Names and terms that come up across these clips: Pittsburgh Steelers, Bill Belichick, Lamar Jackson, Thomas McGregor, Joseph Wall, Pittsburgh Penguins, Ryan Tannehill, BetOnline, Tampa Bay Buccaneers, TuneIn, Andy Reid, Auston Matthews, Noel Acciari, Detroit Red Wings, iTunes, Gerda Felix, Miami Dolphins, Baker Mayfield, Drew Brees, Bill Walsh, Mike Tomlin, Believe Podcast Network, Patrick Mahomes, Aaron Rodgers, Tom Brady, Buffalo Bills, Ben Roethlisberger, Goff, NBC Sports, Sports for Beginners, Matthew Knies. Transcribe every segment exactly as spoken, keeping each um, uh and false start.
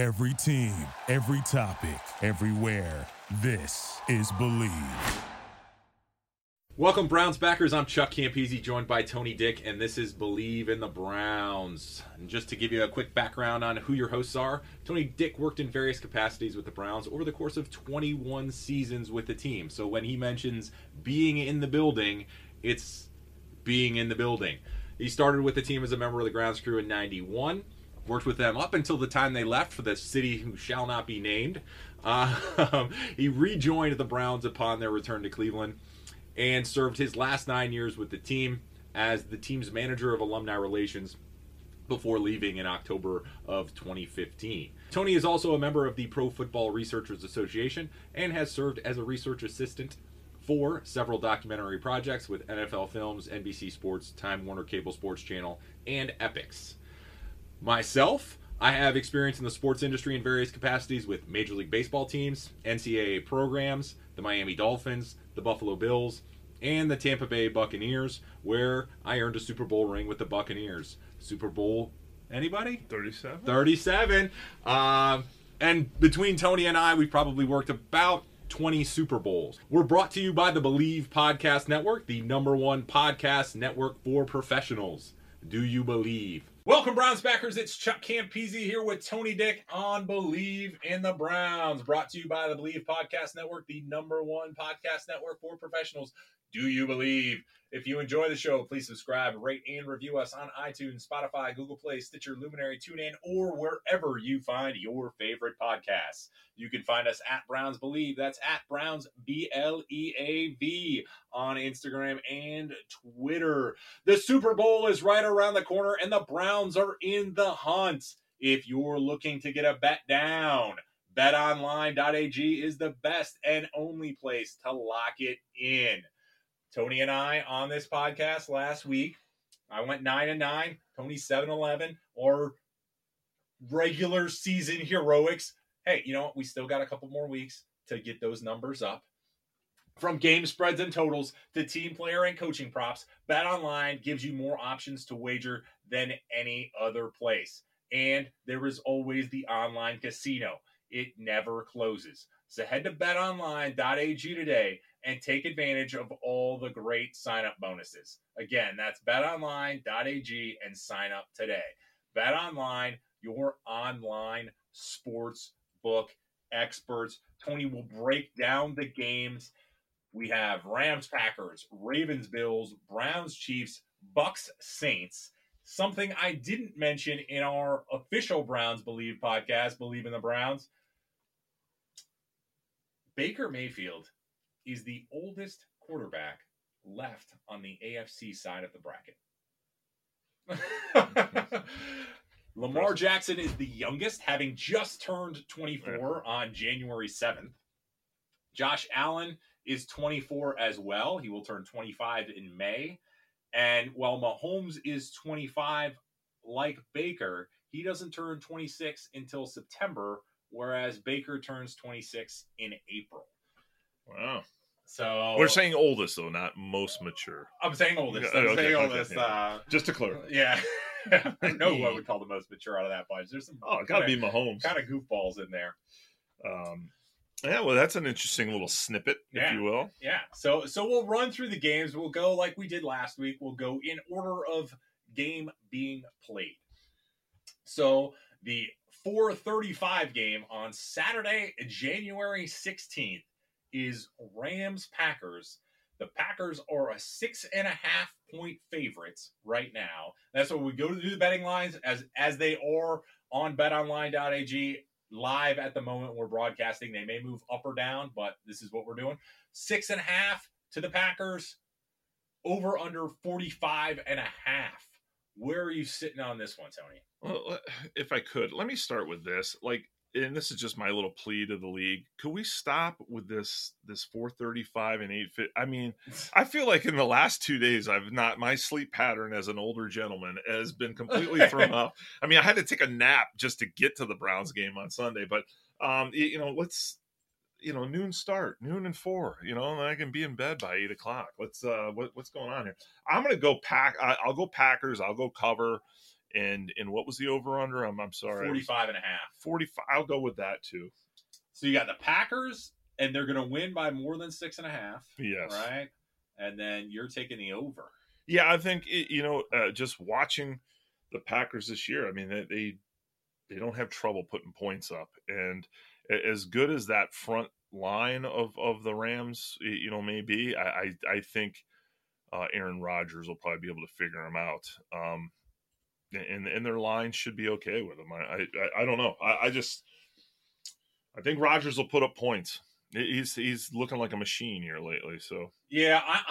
Every team, every topic, everywhere. This is Believe. Welcome, Browns backers. I'm Chuck Campisi, joined by Tony Dick, and this is Believe in the Browns. And just to give you a quick background on who your hosts are, Tony Dick worked in various capacities with the Browns over the course of twenty-one seasons with the team. So when he mentions being in the building, it's being in the building. He started with the team as a member of the grounds crew in ninety-one. Worked with them up until the time they left for the city who shall not be named. Uh, he rejoined the Browns upon their return to Cleveland and served his last nine years with the team as the team's manager of alumni relations before leaving in October of twenty fifteen. Tony is also a member of the Pro Football Researchers Association and has served as a research assistant for several documentary projects with N F L Films, N B C Sports, Time Warner Cable Sports Channel, and Epix. Myself, I have experience in the sports industry in various capacities with Major League Baseball teams, N C double A programs, the Miami Dolphins, the Buffalo Bills, and the Tampa Bay Buccaneers, where I earned a Super Bowl ring with the Buccaneers. Super Bowl, anybody? thirty-seven. thirty-seven. Uh, and between Tony and I, we've probably worked about twenty Super Bowls. We're brought to you by the Believe Podcast Network, the number one podcast network for professionals. Do you believe? Welcome, Browns backers. It's Chuck Campisi here with Tony Dick on Believe in the Browns, brought to you by the Believe Podcast Network, the number one podcast network for professionals. Do you believe? If you enjoy the show, please subscribe, rate, and review us on iTunes, Spotify, Google Play, Stitcher, Luminary, TuneIn, or wherever you find your favorite podcasts. You can find us at Browns Believe. That's at Browns B L E A V on Instagram and Twitter. The Super Bowl is right around the corner, and the Browns are in the hunt. If you're looking to get a bet down, bet online dot a g is the best and only place to lock it in. Tony and I on this podcast last week, I went nine and nine, Tony seven eleven, or regular season heroics. Hey, you know what? We still got a couple more weeks to get those numbers up. From game spreads and totals to team player and coaching props, BetOnline gives you more options to wager than any other place. And there is always the online casino. It never closes. So head to bet online dot a g today and take advantage of all the great sign-up bonuses. Again, that's bet online dot a g and sign up today. BetOnline, your online sports book experts. Tony will break down the games. We have Rams, Packers, Ravens, Bills, Browns, Chiefs, Bucks, Saints. Something I didn't mention in our official Browns Believe podcast, Believe in the Browns. Baker Mayfield is the oldest quarterback left on the A F C side of the bracket. Lamar Jackson is the youngest, having just turned twenty-four on January seventh. Josh Allen is twenty-four as well. He will turn twenty-five in May. And while Mahomes is twenty-five, like Baker, he doesn't turn twenty-six until September, whereas Baker turns twenty-six in April. Wow. So we're saying oldest, though, not most mature. I'm saying oldest. I'm okay, saying okay, oldest. Yeah. Uh, Just to clarify. Yeah. I know who I would call the most mature out of that bunch. There's some oh, it gotta be Mahomes. Kind of goofballs in there. Um, yeah, well, that's an interesting little snippet, yeah. if you will. Yeah. So, so we'll run through the games. We'll go like we did last week. We'll go in order of game being played. So the four thirty-five game on Saturday, January sixteenth. Is Rams-Packers. The Packers are a six and a half point favorites right now. That's why we go to do the betting lines as, as they are on bet online dot a g live at the moment we're broadcasting. They may move up or down, but this is what we're doing. Six and a half to the Packers, over under forty-five and a half. Where are you sitting on this one, Tony? Well, if I could, let me start with this. Like, and this is just my little plea to the league. Could we stop with this this four thirty-five and eight fifty? I mean, I feel like in the last two days, I've not my sleep pattern as an older gentleman has been completely thrown up. I mean, I had to take a nap just to get to the Browns game on Sunday. But um, you know, let's you know noon start, noon and four. You know, and I can be in bed by eight o'clock. Let's uh, what, what's going on here? I'm gonna go pack. I, I'll go Packers. I'll go cover. And and what was the over-under? I'm, I'm sorry. forty-five and a half forty-five I'll go with that, too. So you got the Packers, and they're going to win by more than six and a half. Yes. Right? And then you're taking the over. Yeah, I think, it, you know, uh, just watching the Packers this year, I mean, they, they they don't have trouble putting points up. And as good as that front line of, of the Rams, you know, may be, I, I, I think uh, Aaron Rodgers will probably be able to figure them out. Um And and their line should be okay with them. I I, I don't know. I, I just I think Rodgers will put up points. He's he's looking like a machine here lately. So yeah, I,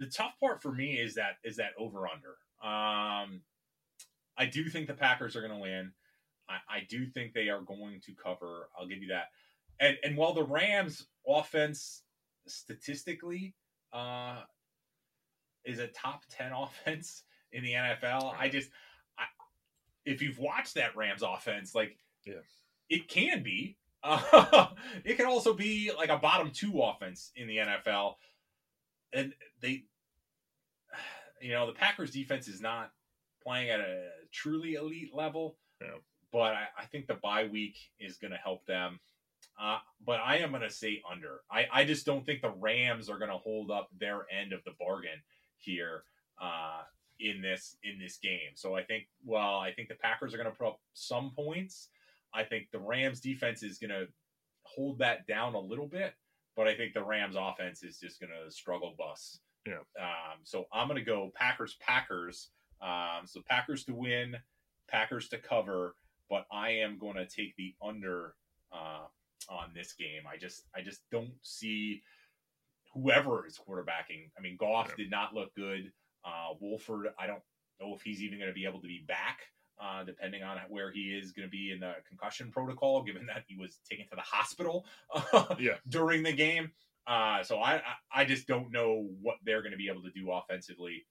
the tough part for me is that is that over under. Um, I do think the Packers are going to win. I, I do think they are going to cover. I'll give you that. And and while the Rams' offense statistically uh, is a top ten offense in the N F L, I just, I, if you've watched that Rams offense, like, yeah, it can be, uh, it can also be like a bottom two offense in the N F L. And they, you know, the Packers defense is not playing at a truly elite level, yeah. but I, I think the bye week is going to help them. Uh, but I am going to say under. I, I just don't think the Rams are going to hold up their end of the bargain here. Uh, in this in this game. So I think, well, I think the Packers are going to put up some points. I think the Rams defense is going to hold that down a little bit, but I think the Rams offense is just going to struggle bus. Yeah. Um, so I'm going to go Packers, Packers. Um, so Packers to win, Packers to cover, but I am going to take the under uh, on this game. I just, I just don't see whoever is quarterbacking. I mean, Goff yeah. did not look good. Uh, Wolford, I don't know if he's even going to be able to be back, uh, depending on where he is going to be in the concussion protocol, given that he was taken to the hospital uh, yeah. during the game. Uh, so I, I just don't know what they're going to be able to do offensively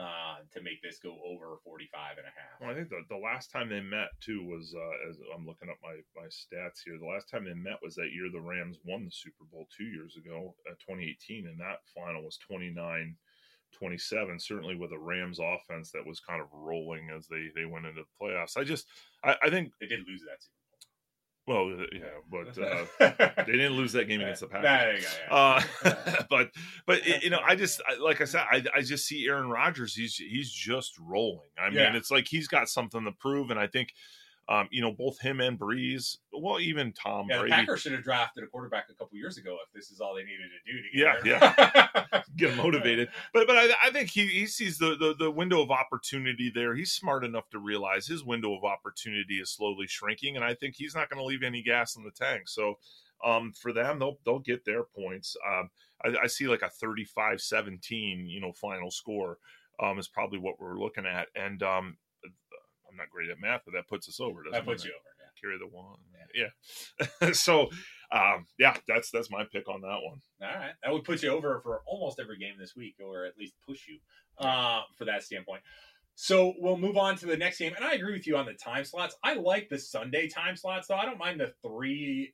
uh, to make this go over forty-five and a half Well, I think the, the last time they met, too, was, uh, as I'm looking up my, my stats here, the last time they met was that year the Rams won the Super Bowl two years ago, uh, twenty eighteen and that final was twenty-nine twenty-seven certainly with a Rams offense that was kind of rolling as they, they went into the playoffs. I just, I, I think they did lose that season. Well, yeah, but uh, they didn't lose that game against the Packers. Nah, yeah. uh, but, but it, you know, I just, I, like I said, I, I just see Aaron Rodgers. He's, he's just rolling. I mean, yeah. it's like, he's got something to prove. And I think, um, you know, both him and Brees, well, even Tom yeah, Brady. The Packers should have drafted a quarterback a couple years ago if this is all they needed to do to get yeah, there. yeah. get motivated. But but I, I think he, he sees the, the, the window of opportunity there. He's smart enough to realize his window of opportunity is slowly shrinking, and I think he's not going to leave any gas in the tank. So um, for them, they'll they'll get their points. Um, I, I see like a thirty-five seventeen you know, final score um, is probably what we're looking at. And um I'm not great at math, but that puts us over. Doesn't that puts it? you over. Yeah. Carry the one. Yeah. yeah. so, um, yeah, that's that's my pick on that one. All right, that would put you over for almost every game this week, or at least push you uh, for that standpoint. So we'll move on to the next game, and I agree with you on the time slots. I like the Sunday time slots, though. I don't mind the three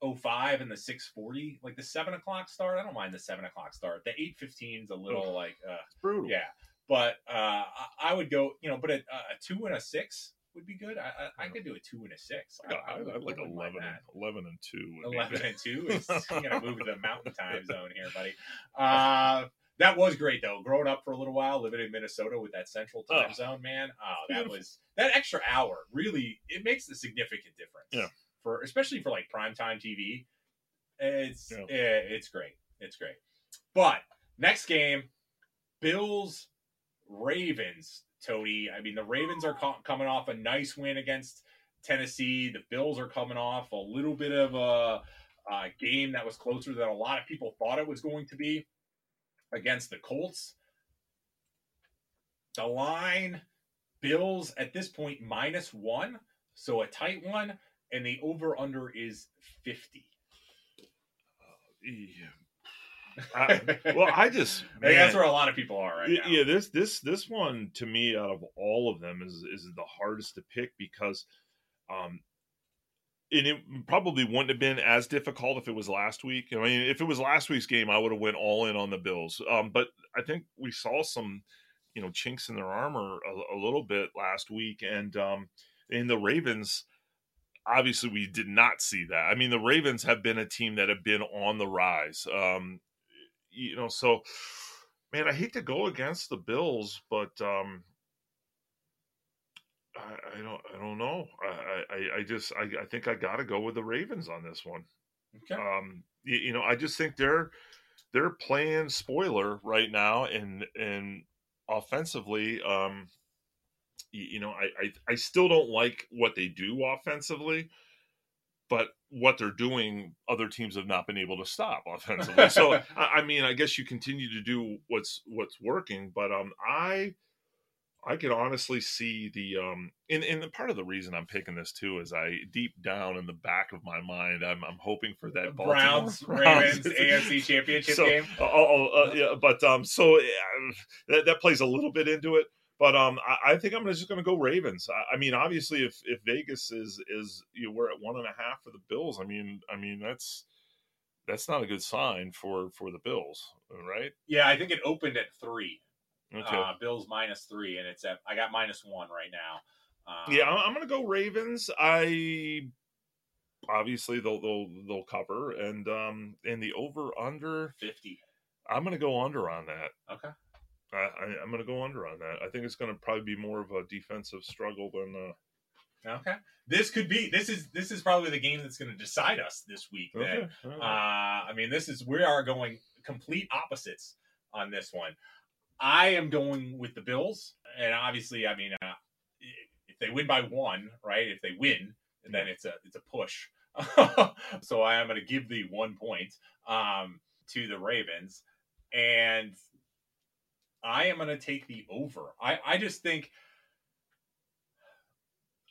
oh five and the six forty like the seven o'clock start. I don't mind the seven o'clock start. The eight fifteen is a little oh, like uh, it's brutal. Yeah. But uh, I would go, you know, but a, a two and a six would be good. I, I, I could do a two and a six. I, I, I would, like eleven like and, eleven and two. Would eleven be and two is going to move to the mountain time zone here, buddy. Uh, that was great, though. Growing up for a little while, living in Minnesota with that central time oh. zone, man. Oh, that Beautiful. was that extra hour. Really, it makes a significant difference. Yeah. For especially for like primetime T V, it's yeah. it, it's great. It's great. But next game, Bills. Ravens, Tony. I mean, the Ravens are co- coming off a nice win against Tennessee. The Bills are coming off a little bit of a, a game that was closer than a lot of people thought it was going to be against the Colts. The line, Bills at this point, minus one. So a tight one. And the over-under is fifty Uh, yeah. I, well, I just man, that's where a lot of people are right yeah, now. Yeah, this this this one to me out of all of them is is the hardest to pick because, um, and it probably wouldn't have been as difficult if it was last week. I mean, if it was last week's game, I would have went all in on the Bills. Um, but I think we saw some, you know, chinks in their armor a, a little bit last week. And um, in the Ravens, obviously we did not see that. I mean, the Ravens have been a team that have been on the rise. Um, you know, so, man, I hate to go against the Bills, but um, I, I don't, I don't know. I, I, I just, I, I think I got to go with the Ravens on this one. Okay. Um, you, you know, I just think they're, they're playing spoiler right now, and and offensively, um, you, you know, I, I I still don't like what they do offensively, but what they're doing, other teams have not been able to stop offensively. So I, I mean, I guess you continue to do what's what's working, but um, I I could honestly see the um, and and the part of the reason I'm picking this too is I deep down in the back of my mind I'm I'm hoping for that Browns, Ravens A F C Championship so, game. Oh, uh, uh, yeah, but um, so uh, that that plays a little bit into it. But um, I, I think I'm just going to go Ravens. I, I mean, obviously, if if Vegas is is you know, we're at one and a half for the Bills. I mean, I mean that's. That's not a good sign for, for the Bills, right? Yeah, I think it opened at three. Okay. Uh, Bills minus three, and it's at I got minus one right now. Um, yeah, I'm, I'm gonna go Ravens. I obviously they'll they'll they'll cover, and um and the over under fifty. I'm gonna go under on that. Okay. I, I I'm gonna go under on that. I think it's gonna probably be more of a defensive struggle than. Uh, Okay. This could be. This is. This is probably the game that's going to decide us this week. Then. Okay. Right. Uh, I mean, this is. We are going complete opposites on this one. I am going with the Bills, and obviously, I mean, uh, if they win by one, right? If they win, then it's a it's a push. So I am going to give the one point um, to the Ravens, and I am going to take the over. I, I just think.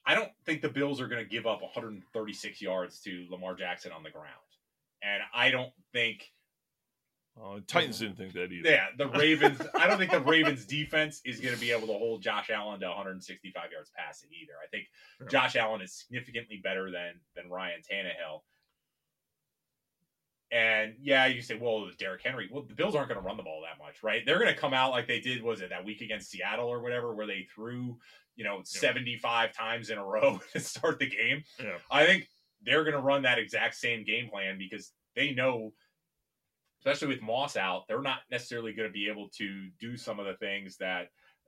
I don't think the Bills are going to give up one hundred thirty-six yards to Lamar Jackson on the ground. And I don't think... Uh, Titans didn't think that either. Yeah, the Ravens... I don't think the Ravens' defense is going to be able to hold Josh Allen to one hundred sixty-five yards passing either. I think yeah. Josh Allen is significantly better than, than Ryan Tannehill. And, yeah, you say, well, it was Derek Henry. Well, the Bills aren't going to run the ball that much, right? They're going to come out like they did, was it, that week against Seattle or whatever, where they threw... you know, yeah. seventy-five times in a row to start the game. Yeah. I think they're going to run that exact same game plan because they know, especially with Moss out, they're not necessarily going to be able to do some of the things that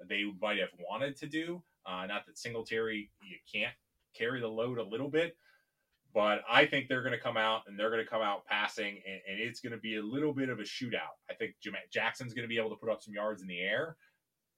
they might have wanted to do. Uh, not that Singletary, you can't carry the load a little bit, but I think they're going to come out and they're going to come out passing, and, and it's going to be a little bit of a shootout. I think Jackson's going to be able to put up some yards in the air.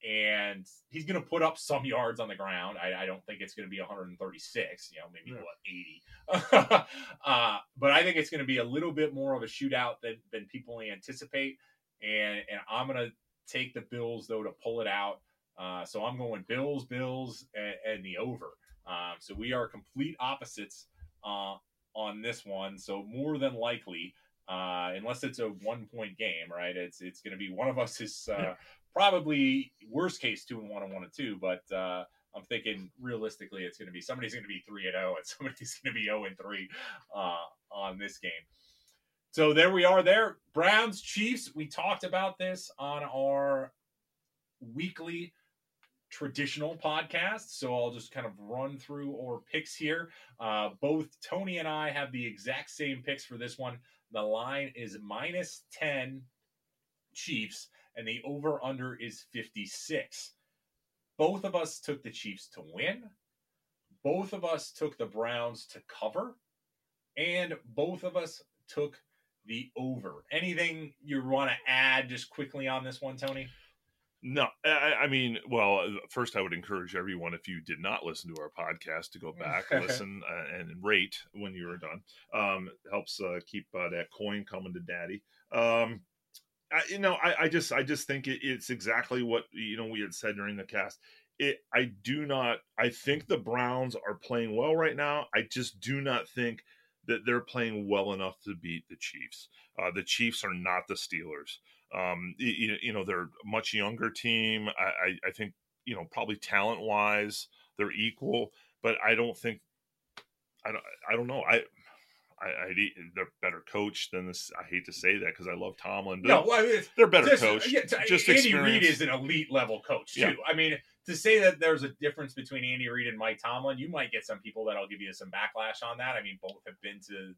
And he's going to put up some yards on the ground. I, I don't think it's going to be one hundred thirty-six, you know, maybe yeah. what, eighty. uh, but I think it's going to be a little bit more of a shootout than, than people anticipate. And and I'm going to take the Bills, though, to pull it out. Uh, so I'm going Bills, Bills, and, and the over. Um, so we are complete opposites uh, on this one. So more than likely, uh, unless it's a one-point game, right, it's it's going to be one of us is uh, – yeah. Probably worst case two and one and one and two, but uh, I'm thinking realistically it's going to be somebody's going to be three and zero and somebody's going to be zero and three uh, on this game. So there we are. There, Browns Chiefs. We talked about this on our weekly traditional podcast. So I'll just kind of run through our picks here. Uh, both Tony and I have the exact same picks for this one. The line is minus ten Chiefs. And the over-under is fifty-six. Both of us took the Chiefs to win. Both of us took the Browns to cover. And both of us took the over. Anything you want to add just quickly on this one, Tony? No. I, I mean, well, first I would encourage everyone, if you did not listen to our podcast, to go back, listen, uh, and rate when you are done. Um, helps uh, keep uh, that coin coming to daddy. Um I, you know, I, I just, I just think it, it's exactly what, you know, we had said during the cast. It, I do not, I think the Browns are playing well right now. I just do not think that they're playing well enough to beat the Chiefs. Uh, the Chiefs are not the Steelers. Um, you, you know, they're a much younger team. I, I, I think, you know, probably talent wise, they're equal, but I don't think, I don't, I don't know. I, I, I they're better coached than this. I hate to say that because I love Tomlin, but no, well, I mean, they're better just, coached. Yeah, t- just Andy Reid is an elite level coach too. Yeah. I mean, to say that there's a difference between Andy Reid and Mike Tomlin, you might get some people that'll give you some backlash on that. I mean, both have been to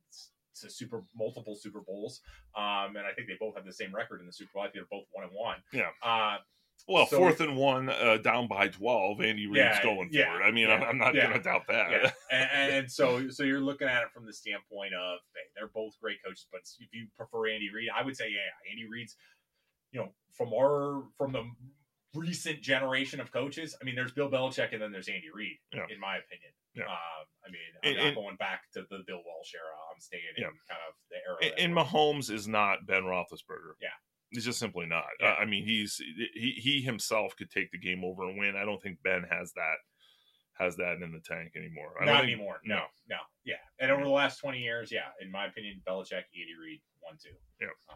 to super multiple Super Bowls, um, and I think they both have the same record in the Super Bowl. I think they're both one and one. Yeah. Uh, Well, so fourth and one, uh, down by twelve, Andy Reid's yeah, going yeah, for it. I mean, yeah, I'm, I'm not yeah, going to doubt that. Yeah. And, and so so you're looking at it from the standpoint of, hey, they're both great coaches, but if you prefer Andy Reid, I would say, yeah, Andy Reid's, you know, from our, from the recent generation of coaches, I mean, there's Bill Belichick and then there's Andy Reid, yeah. in my opinion. Yeah. Um, I mean, I'm and, not and, going back to the Bill Walsh era. I'm staying yeah. in kind of the era. And, and Mahomes is not Ben Roethlisberger. Yeah. He's just simply not. Yeah. Uh, I mean, he's he he himself could take the game over and win. I don't think Ben has that has that in the tank anymore. I not don't think, anymore. No, no, no. Yeah. And over the last twenty years, yeah, in my opinion, Belichick, Andy Reid, one, two. Yeah. Uh,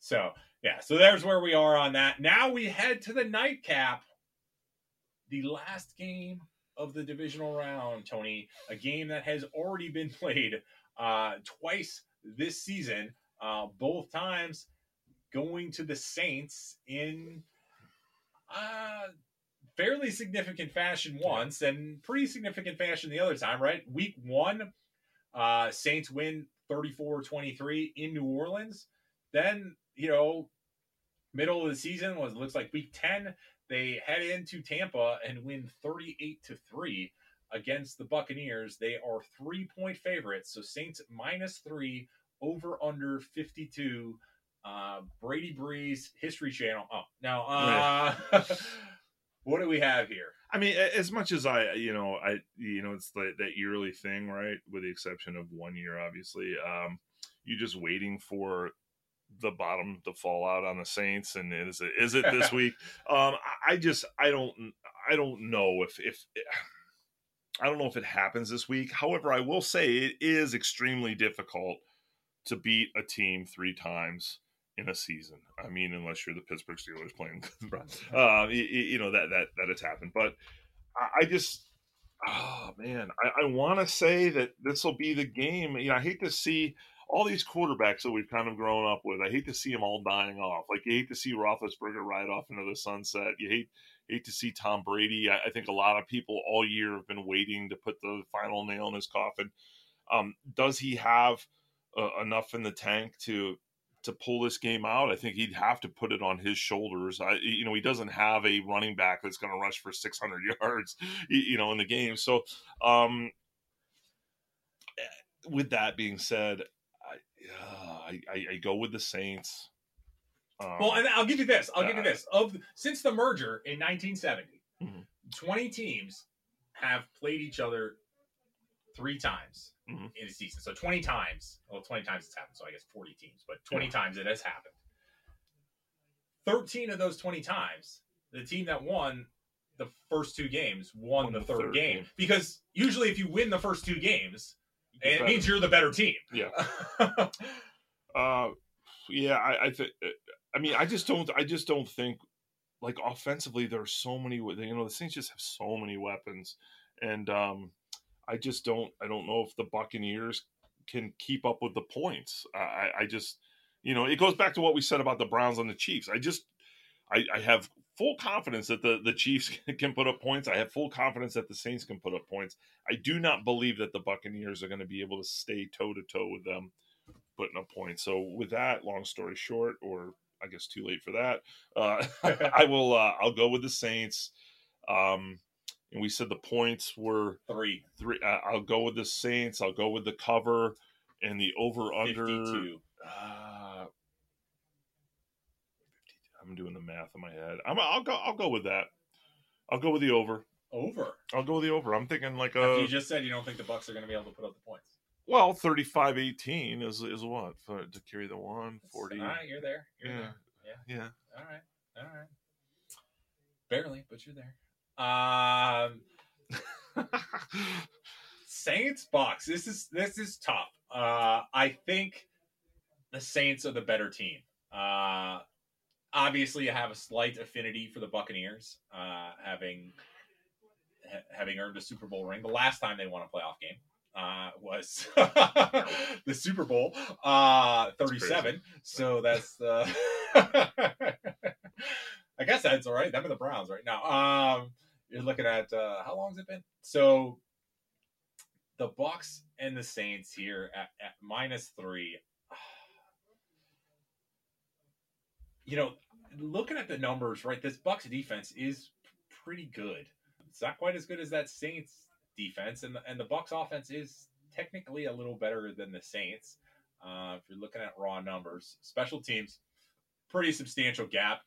so yeah, so there's where we are on that. Now we head to the nightcap, the last game of the divisional round, Tony. A game that has already been played uh, twice this season, uh, both times. Going to the Saints in uh, fairly significant fashion once and pretty significant fashion the other time, right? Week one, uh, Saints win thirty-four twenty-three in New Orleans. Then, you know, middle of the season was looks like week ten. They head into Tampa and win thirty-eight to three against the Buccaneers. They are three-point favorites, so Saints minus three, over under fifty-two. Uh, Brady Breeze History Channel. Oh, now, uh, yeah. What do we have here? I mean, as much as I, you know, I, you know, it's the, that yearly thing, right? With the exception of one year, obviously, um, you're just waiting for the bottom to fall out on the Saints. And is it, is it this week? Um, I just, I don't, I don't know if, if, I don't know if it happens this week. However, I will say it is extremely difficult to beat a team three times in a season. I mean, unless you're the Pittsburgh Steelers playing, uh, you, you know, that, that, that it's happened, but I, I just, oh man, I, I want to say that this will be the game. You know, I hate to see all these quarterbacks that we've kind of grown up with. I hate to see them all dying off. Like you hate to see Roethlisberger ride off into the sunset. You hate, hate to see Tom Brady. I, I think a lot of people all year have been waiting to put the final nail in his coffin. Um, does he have Uh, enough in the tank to to pull this game out? I think he'd have to put it on his shoulders. I, you know, he doesn't have a running back that's going to rush for six hundred yards, you know, in the game. So, um, with that being said, I, I, I go with the Saints. Um, well, and I'll give you this. I'll that, give you this. Of since the merger in nineteen seventy, mm-hmm. twenty teams have played each other three times. Mm-hmm. In a season. So twenty times, well, twenty times it's happened. So I guess forty teams, but twenty yeah. times it has happened. thirteen of those twenty times, the team that won the first two games won, won the, the third, third game. game. Because usually if you win the first two games, it better. means you're the better team. Yeah. uh, yeah. I, I think, I mean, I just don't, I just don't think like offensively, there are so many, you know, the Saints just have so many weapons and, um, I just don't. I don't know if the Buccaneers can keep up with the points. I, I just, you know, it goes back to what we said about the Browns and the Chiefs. I just, I, I have full confidence that the, the Chiefs can put up points. I have full confidence that the Saints can put up points. I do not believe that the Buccaneers are going to be able to stay toe to toe with them putting up points. So with that, long story short, or I guess too late for that, uh, I will. Uh, I'll go with the Saints. Um, And we said the points were three. Three. Uh, I'll go with the Saints. I'll go with the cover and the over under. fifty-two. Uh, I'm doing the math in my head. I'm, I'll go. I'll go with that. I'll go with the over. Over. I'll go with the over. I'm thinking like a. After you just said you don't think the Bucs are going to be able to put up the points. Well, thirty-five eighteen is is what for, to carry the one forty. All right, you're there. You're yeah. there. Yeah. Yeah. All right. All right. Barely, but you're there. Um, Saints Bucs. This is this is tough. Uh, I think the Saints are the better team. Uh, obviously, I have a slight affinity for the Buccaneers, uh, having ha- having earned a Super Bowl ring. The last time they won a playoff game uh, was was the Super Bowl uh, thirty-seven. So that's the. I guess that's all right. Them are the Browns right now. Um, you're looking at uh, how long has it been? So the Bucs and the Saints here at, at minus three. You know, looking at the numbers, right? This Bucs defense is pretty good. It's not quite as good as that Saints defense, and the, and the Bucs offense is technically a little better than the Saints. Uh, if you're looking at raw numbers, special teams, pretty substantial gap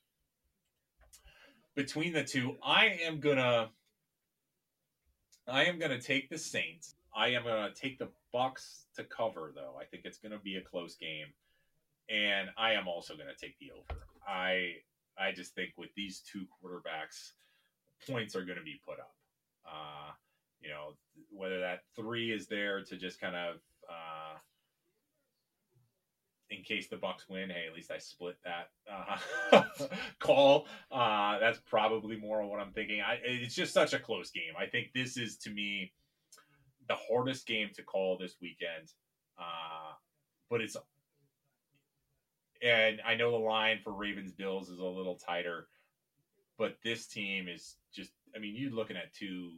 between the two. I am gonna, I am gonna take the Saints. I am gonna take the Bucs to cover, though. I think it's gonna be a close game, and I am also gonna take the over. I, I just think with these two quarterbacks, points are going to be put up. Uh, you know, whether that three is there to just kind of, uh, in case the Bucs win, hey, at least I split that uh, call. Uh, that's probably more of what I'm thinking. I, it's just such a close game. I think this is, to me, the hardest game to call this weekend. Uh, but it's, and I know the line for Ravens Bills is a little tighter, but this team is just, I mean, you're looking at two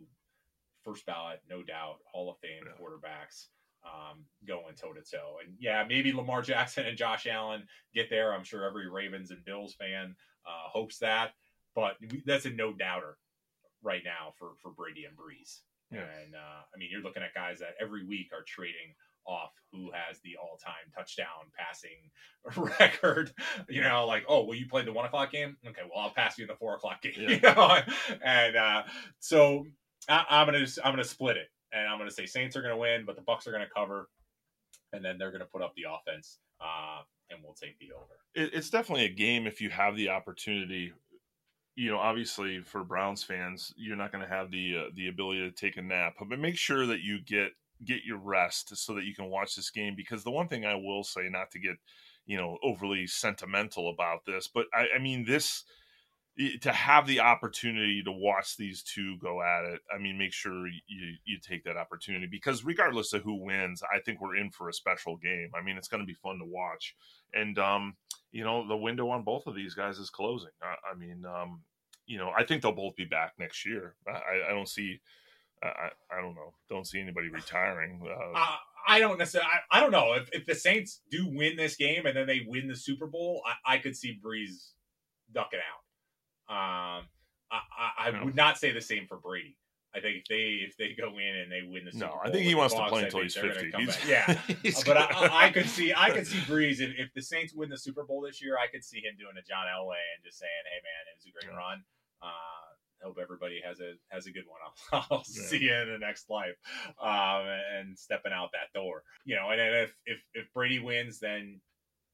first ballot, no doubt, Hall of Fame yeah. quarterbacks um, going toe-to-toe. And, yeah, maybe Lamar Jackson and Josh Allen get there. I'm sure every Ravens and Bills fan uh, hopes that. But that's a no-doubter right now for, for Brady and Brees. Yeah. And, uh, I mean, you're looking at guys that every week are trading off who has the all-time touchdown passing record, you know, like, oh, well, you played the one o'clock game. Okay. Well, I'll pass you in the four o'clock game. Yeah. You know? And uh, so I, I'm going to, I'm going to split it, and I'm going to say Saints are going to win, but the Bucs are going to cover, and then they're going to put up the offense uh, and we'll take the over. It, it's definitely a game. If you have the opportunity, you know, obviously for Browns fans, you're not going to have the, uh, the ability to take a nap, but make sure that you get, get your rest so that you can watch this game. Because the one thing I will say, not to get, you know, overly sentimental about this, but I, I mean, this, to have the opportunity to watch these two go at it, I mean, make sure you, you take that opportunity, because regardless of who wins, I think we're in for a special game. I mean, it's going to be fun to watch. And, um, you know, the window on both of these guys is closing. I, I mean, um, you know, I think they'll both be back next year. I, I don't see, I, I don't know. Don't see anybody retiring. Uh, uh, I don't necessarily. I, I don't know if, if the Saints do win this game and then they win the Super Bowl, I, I could see Brees ducking out. Um, I, I, I no. would not say the same for Brady. I think if they if they go in and they win the Super no, Bowl, no, I think he wants Bucs, to play until he's fifty. He's, yeah, he's but I, I could see I could see Brees if, if the Saints win the Super Bowl this year, I could see him doing a John Elway and just saying, "Hey, man, it was a great yeah. run." Uh, Hope everybody has a has a good one. I'll, I'll yeah. see you in the next life, um, and stepping out that door, you know. And then if if if Brady wins, then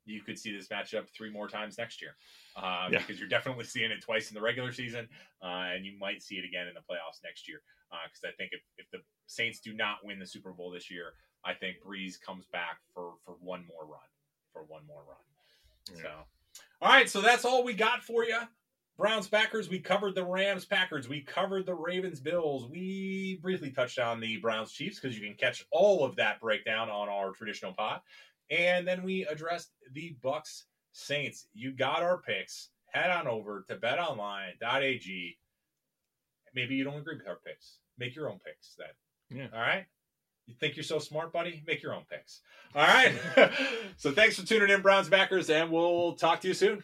you could see this matchup three more times next year, uh, yeah. because you're definitely seeing it twice in the regular season, uh, and you might see it again in the playoffs next year. Because uh, I think if, if the Saints do not win the Super Bowl this year, I think Breeze comes back for for one more run, for one more run. Yeah. So, all right, so that's all we got for you. Browns, Packers, we covered the Rams, Packers, we covered the Ravens, Bills, we briefly touched on the Browns, Chiefs, because you can catch all of that breakdown on our traditional pod, and then we addressed the Bucs, Saints. You got our picks. Head on over to bet online dot a g. Maybe you don't agree with our picks. Make your own picks then. Yeah. All right? You think you're so smart, buddy? Make your own picks. All right? So thanks for tuning in, Browns, Packers, and we'll talk to you soon.